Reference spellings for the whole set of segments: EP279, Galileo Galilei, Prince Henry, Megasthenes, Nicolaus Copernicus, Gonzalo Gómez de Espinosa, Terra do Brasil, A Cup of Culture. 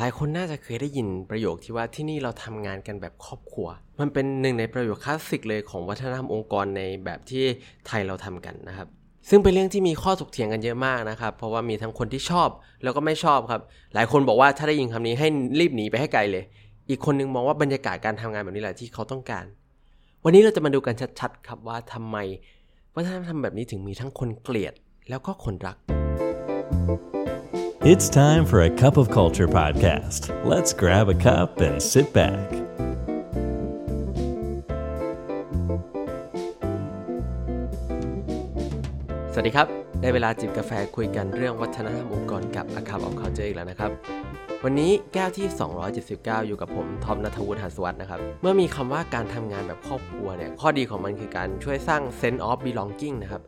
หลายคนน่าจะเคยได้ยินประโยคที่ว่าที่นี่เราทำงานกันแบบครอบครัวมันเป็นหนึ่งในประโยคคลาสสิกเลยของวัฒนธรรมองค์กรในแบบที่ไทยเราทำกันนะครับซึ่งเป็นเรื่องที่มีข้อถกเถียงกันเยอะมากนะครับเพราะว่ามีทั้งคนที่ชอบแล้วก็ไม่ชอบครับหลายคนบอกว่าถ้าได้ยินคำนี้ให้รีบหนีไปให้ไกลเลยอีกคนนึงมองว่าบรรยากาศการทำงานแบบนี้แหละที่เขาต้องการวันนี้เราจะมาดูกันชัดๆครับว่าทำไมวัฒนธรรมแบบนี้ถึงมีทั้งคนเกลียดแล้วก็คนรักIt's time for a cup of culture podcast. Let's grab a cup and sit back. สวัสดีครับได้เวลาจิบกาแฟคุยกันเรื่องวัฒนธรรมองค์กรกับ A Cup of Culture อีกแล้วนะครับวันนี้แก้วที่279อยู่กับผมท็อปณัฐวุฒิหาสวัสดิ์นะครับเมื่อมีคำว่าการทำงานแบบครอบครัวเนี่ยข้อดีของมันคือการช่วยสร้าง sense of belonging นะครับ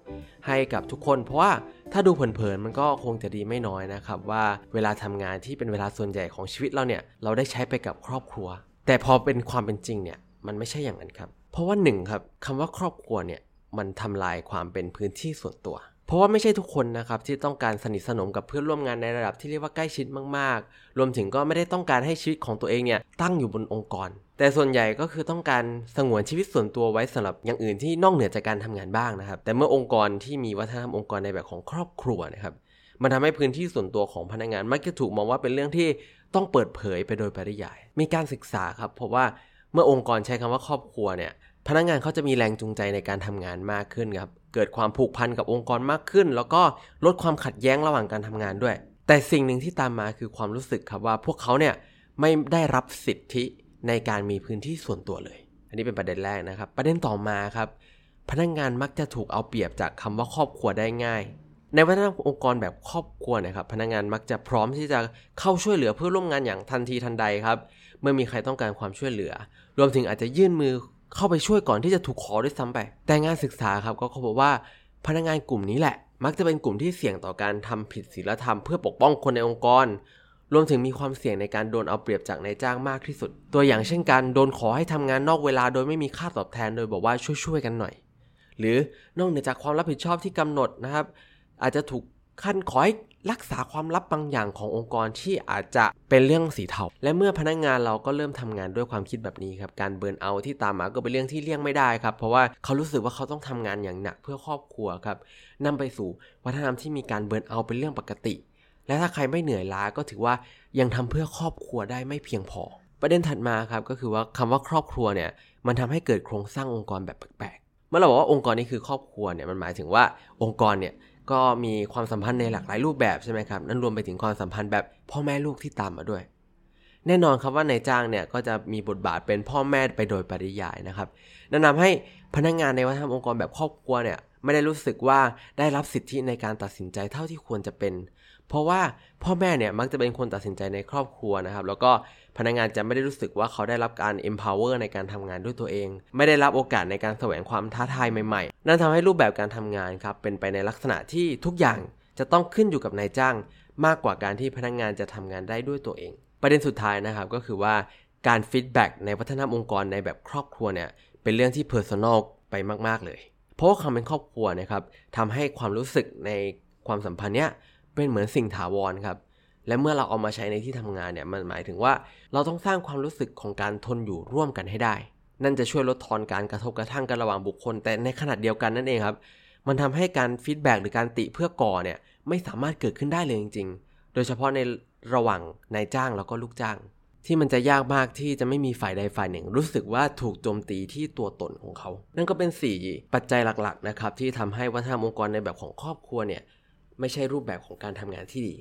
ให้กับทุกคนเพราะว่าถ้าดูเผินๆมันก็คงจะดีไม่น้อยนะครับว่าเวลาทำงานที่เป็นเวลาส่วนใหญ่ของชีวิตเราเนี่ยเราได้ใช้ไปกับครอบครัวแต่พอเป็นความเป็นจริงเนี่ยมันไม่ใช่อย่างนั้นครับเพราะว่า1ครับคำว่าครอบครัวเนี่ยมันทำลายความเป็นพื้นที่ส่วนตัวเพราะว่าไม่ใช่ทุกคนนะครับที่ต้องการสนิทสนมกับเพื่อนร่วมงานในระดับที่เรียกว่าใกล้ชิดมากๆรวมถึงก็ไม่ได้ต้องการให้ชีวิตของตัวเองเนี่ยตั้งอยู่บนองค์กรแต่ส่วนใหญ่ก็คือต้องการสงวนชีวิตส่วนตัวไว้สำหรับอย่างอื่นที่นอกเหนือจากการทำงานบ้างนะครับแต่เมื่อองค์กรที่มีวัฒนธรรมองค์กรในแบบของครอบครัวนะครับมันทำให้พื้นที่ส่วนตัวของพนักงานมักจะถูกมองว่าเป็นเรื่องที่ต้องเปิดเผยไปโดยปริยายมีการศึกษาครับเพราะว่าเมื่อองค์กรใช้คำว่าครอบครัวเนี่ยพนักงานเขาจะมีแรงจูงใจในการทำงานมากขึ้นครับเกิดความผูกพันกับองค์กรมากขึ้นแล้วก็ลดความขัดแย้งระหว่างการทำงานด้วยแต่สิ่งหนึ่งที่ตามมาคือความรู้สึกครับว่าพวกเขาเนี่ยไม่ได้รับสิทธิในการมีพื้นที่ส่วนตัวเลยอันนี้เป็นประเด็นแรกนะครับประเด็นต่อมาครับพนักงานมักจะถูกเอาเปรียบจากคำว่าครอบครัวได้ง่ายในวัฒนธรรมองค์กรแบบครอบครัวนะครับพนักงานมักจะพร้อมที่จะเข้าช่วยเหลือเพื่อนร่วมงานอย่างทันทีทันใดครับเมื่อมีใครต้องการความช่วยเหลือรวมถึงอาจจะยื่นมือเข้าไปช่วยก่อนที่จะถูกขอด้วยซ้ำไปแต่งานศึกษาครับก็เขาบอกว่าพนักงานกลุ่มนี้แหละมักจะเป็นกลุ่มที่เสี่ยงต่อการทำผิดศีลธรรมเพื่อปกป้องคนในองค์กรรวมถึงมีความเสี่ยงในการโดนเอาเปรียบจากนายจ้างมากที่สุดตัวอย่างเช่นการโดนขอให้ทำงานนอกเวลาโดยไม่มีค่าตอบแทนโดยบอกว่าช่วยกันหน่อยหรือนอกเหนือจากความรับผิดชอบที่กำหนดนะครับอาจจะถูกขั้นขอให้รักษาความลับบางอย่างขององค์กรที่อาจจะเป็นเรื่องสีเทาและเมื่อพนักงานเราก็เริ่มทำงานด้วยความคิดแบบนี้ครับการเบิร์นเอาท์ที่ตามมาก็เป็นเรื่องที่เลี่ยงไม่ได้ครับเพราะว่าเขารู้สึกว่าเขาต้องทำงานอย่างหนักเพื่อครอบครัวครับนำไปสู่วัฒนธรรมที่มีการเบิร์นเอาท์เป็นเรื่องปกติและถ้าใครไม่เหนื่อยล้าก็ถือว่ายังทำเพื่อครอบครัวได้ไม่เพียงพอประเด็นถัดมาครับก็คือว่าคำว่าครอบครัวเนี่ยมันทำให้เกิดโครงสร้างองค์กรแบบแปลกๆเมื่อเราบอกว่าองค์กรนี้คือครอบครัวเนี่ยมันหมายถึงว่าองค์กรเนี่ยก็มีความสัมพันธ์ในหลากหลายรูปแบบใช่ไหมครับนั่นรวมไปถึงความสัมพันธ์แบบพ่อแม่ลูกที่ตามมาด้วยแน่นอนครับว่านายจ้างเนี่ยก็จะมีบทบาทเป็นพ่อแม่ไปโดยปริยายนะครับแนะนำให้พนักงานในวัฒนธรรมองค์กรแบบครอบครัวเนี่ยไม่ได้รู้สึกว่าได้รับสิทธิในการตัดสินใจเท่าที่ควรจะเป็นเพราะว่าพ่อแม่เนี่ยมักจะเป็นคนตัดสินใจในครอบครัวนะครับแล้วก็พนักงานจะไม่ได้รู้สึกว่าเขาได้รับการ empower ในการทำงานด้วยตัวเองไม่ได้รับโอกาสในการแสวงความท้าทายใหม่ๆนั่นทำให้รูปแบบการทำงานครับเป็นไปในลักษณะที่ทุกอย่างจะต้องขึ้นอยู่กับนายจ้างมากกว่าการที่พนักงานจะทำงานได้ด้วยตัวเองประเด็นสุดท้ายนะครับก็คือว่าการฟีดแบ็กในวัฒนธรรมองค์กรในแบบครอบครัวเนี่ยเป็นเรื่องที่ personal ไปมากๆเลยเพราะว่าความเป็นครอบครัวนะครับทำให้ความรู้สึกในความสัมพันธ์เนี่ยเป็นเหมือนสิ่งถาวรครับและเมื่อเราเอามาใช้ในที่ทำงานเนี่ยมันหมายถึงว่าเราต้องสร้างความรู้สึกของการทนอยู่ร่วมกันให้ได้นั่นจะช่วยลดทอนการกระทบกระทั่งกันระหว่างบุคคลแต่ในขณะเดียวกันนั่นเองครับมันทำให้การฟีดแบ็กหรือการติเพื่อก่อเนี่ยไม่สามารถเกิดขึ้นได้เลยจริงๆโดยเฉพาะในระหว่างนายจ้างแล้วก็ลูกจ้างที่มันจะยากมากที่จะไม่มีฝ่ายใดฝ่ายหนึ่งรู้สึกว่าถูกโจมตีที่ตัวตนของเขานั่นก็เป็น4ปัจจัยหลักๆนะครับที่ทำให้วัฒนธรรมองค์กรในแบบของครอบครัวเนี่ยไม่ใช่รูปแบบของการทำงานที่ดี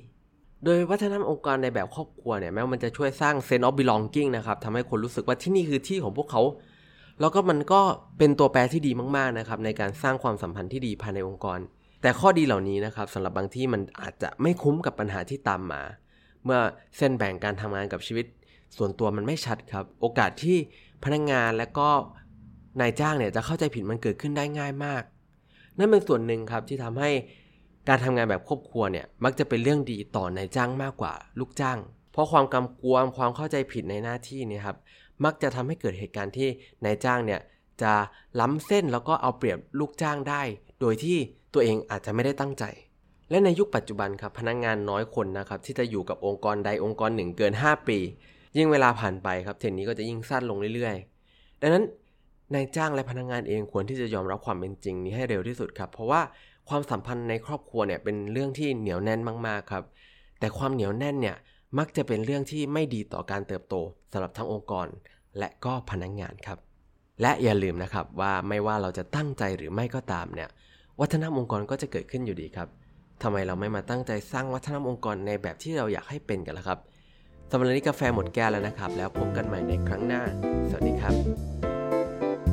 โดยวัฒนธรรมองค์กรในแบบครอบครัวเนี่ยแม้ว่ามันจะช่วยสร้าง sense of belonging นะครับทำให้คนรู้สึกว่าที่นี่คือที่ของพวกเขาแล้วก็มันก็เป็นตัวแปรที่ดีมากๆนะครับในการสร้างความสัมพันธ์ที่ดีภายในองค์กรแต่ข้อดีเหล่านี้นะครับสำหรับบางที่มันอาจจะไม่คุ้มกับปัญหาที่ตามมาเมื่อเส้นแบ่งการทำงานกับชีวิตส่วนตัวมันไม่ชัดครับโอกาสที่พนักงานและก็นายจ้างเนี่ยจะเข้าใจผิดมันเกิดขึ้นได้ง่ายมากนั่นเป็นส่วนหนึ่งครับที่ทำให้การทำงานแบบครอบครัวเนี่ยมักจะเป็นเรื่องดีต่อนายจ้างมากกว่าลูกจ้างเพราะความกำกวมความเข้าใจผิดในหน้าที่เนี่ยครับมักจะทำให้เกิดเหตุการณ์ที่นายจ้างเนี่ยจะล้ำเส้นแล้วก็เอาเปรียบลูกจ้างได้โดยที่ตัวเองอาจจะไม่ได้ตั้งใจ และในยุคปัจจุบันครับพนักงานน้อยคนนะครับที่จะอยู่กับองค์กรใดองค์กรหนึ่งเกิน5ปียิ่งเวลาผ่านไปครับเทรนด์นี้ก็จะยิ่งสั้นลงเรื่อยๆดังนั้นนายจ้างและพนักงานเองควรที่จะยอมรับความเป็นจริงนี้ให้เร็วที่สุดครับเพราะว่าความสัมพันธ์ในครอบครัวเนี่ยเป็นเรื่องที่เหนียวแน่นมากๆครับแต่ความเหนียวแน่นเนี่ยมักจะเป็นเรื่องที่ไม่ดีต่อการเติบโตสำหรับทั้งองค์กรและก็พนักงานครับและอย่าลืมนะครับว่าไม่ว่าเราจะตั้งใจหรือไม่ก็ตามเนี่ยวัฒนธรรมองค์กรก็จะเกิดขึ้นอยู่ดีครับทำไมเราไม่มาตั้งใจสร้างวัฒนธรรมองค์กรในแบบที่เราอยากให้เป็นกันล่ะครับสำหรับวันนี้กาแฟหมดแก้วแล้วนะครับแล้วพบกันใหม่ในครั้งหน้าสวัสดีครับ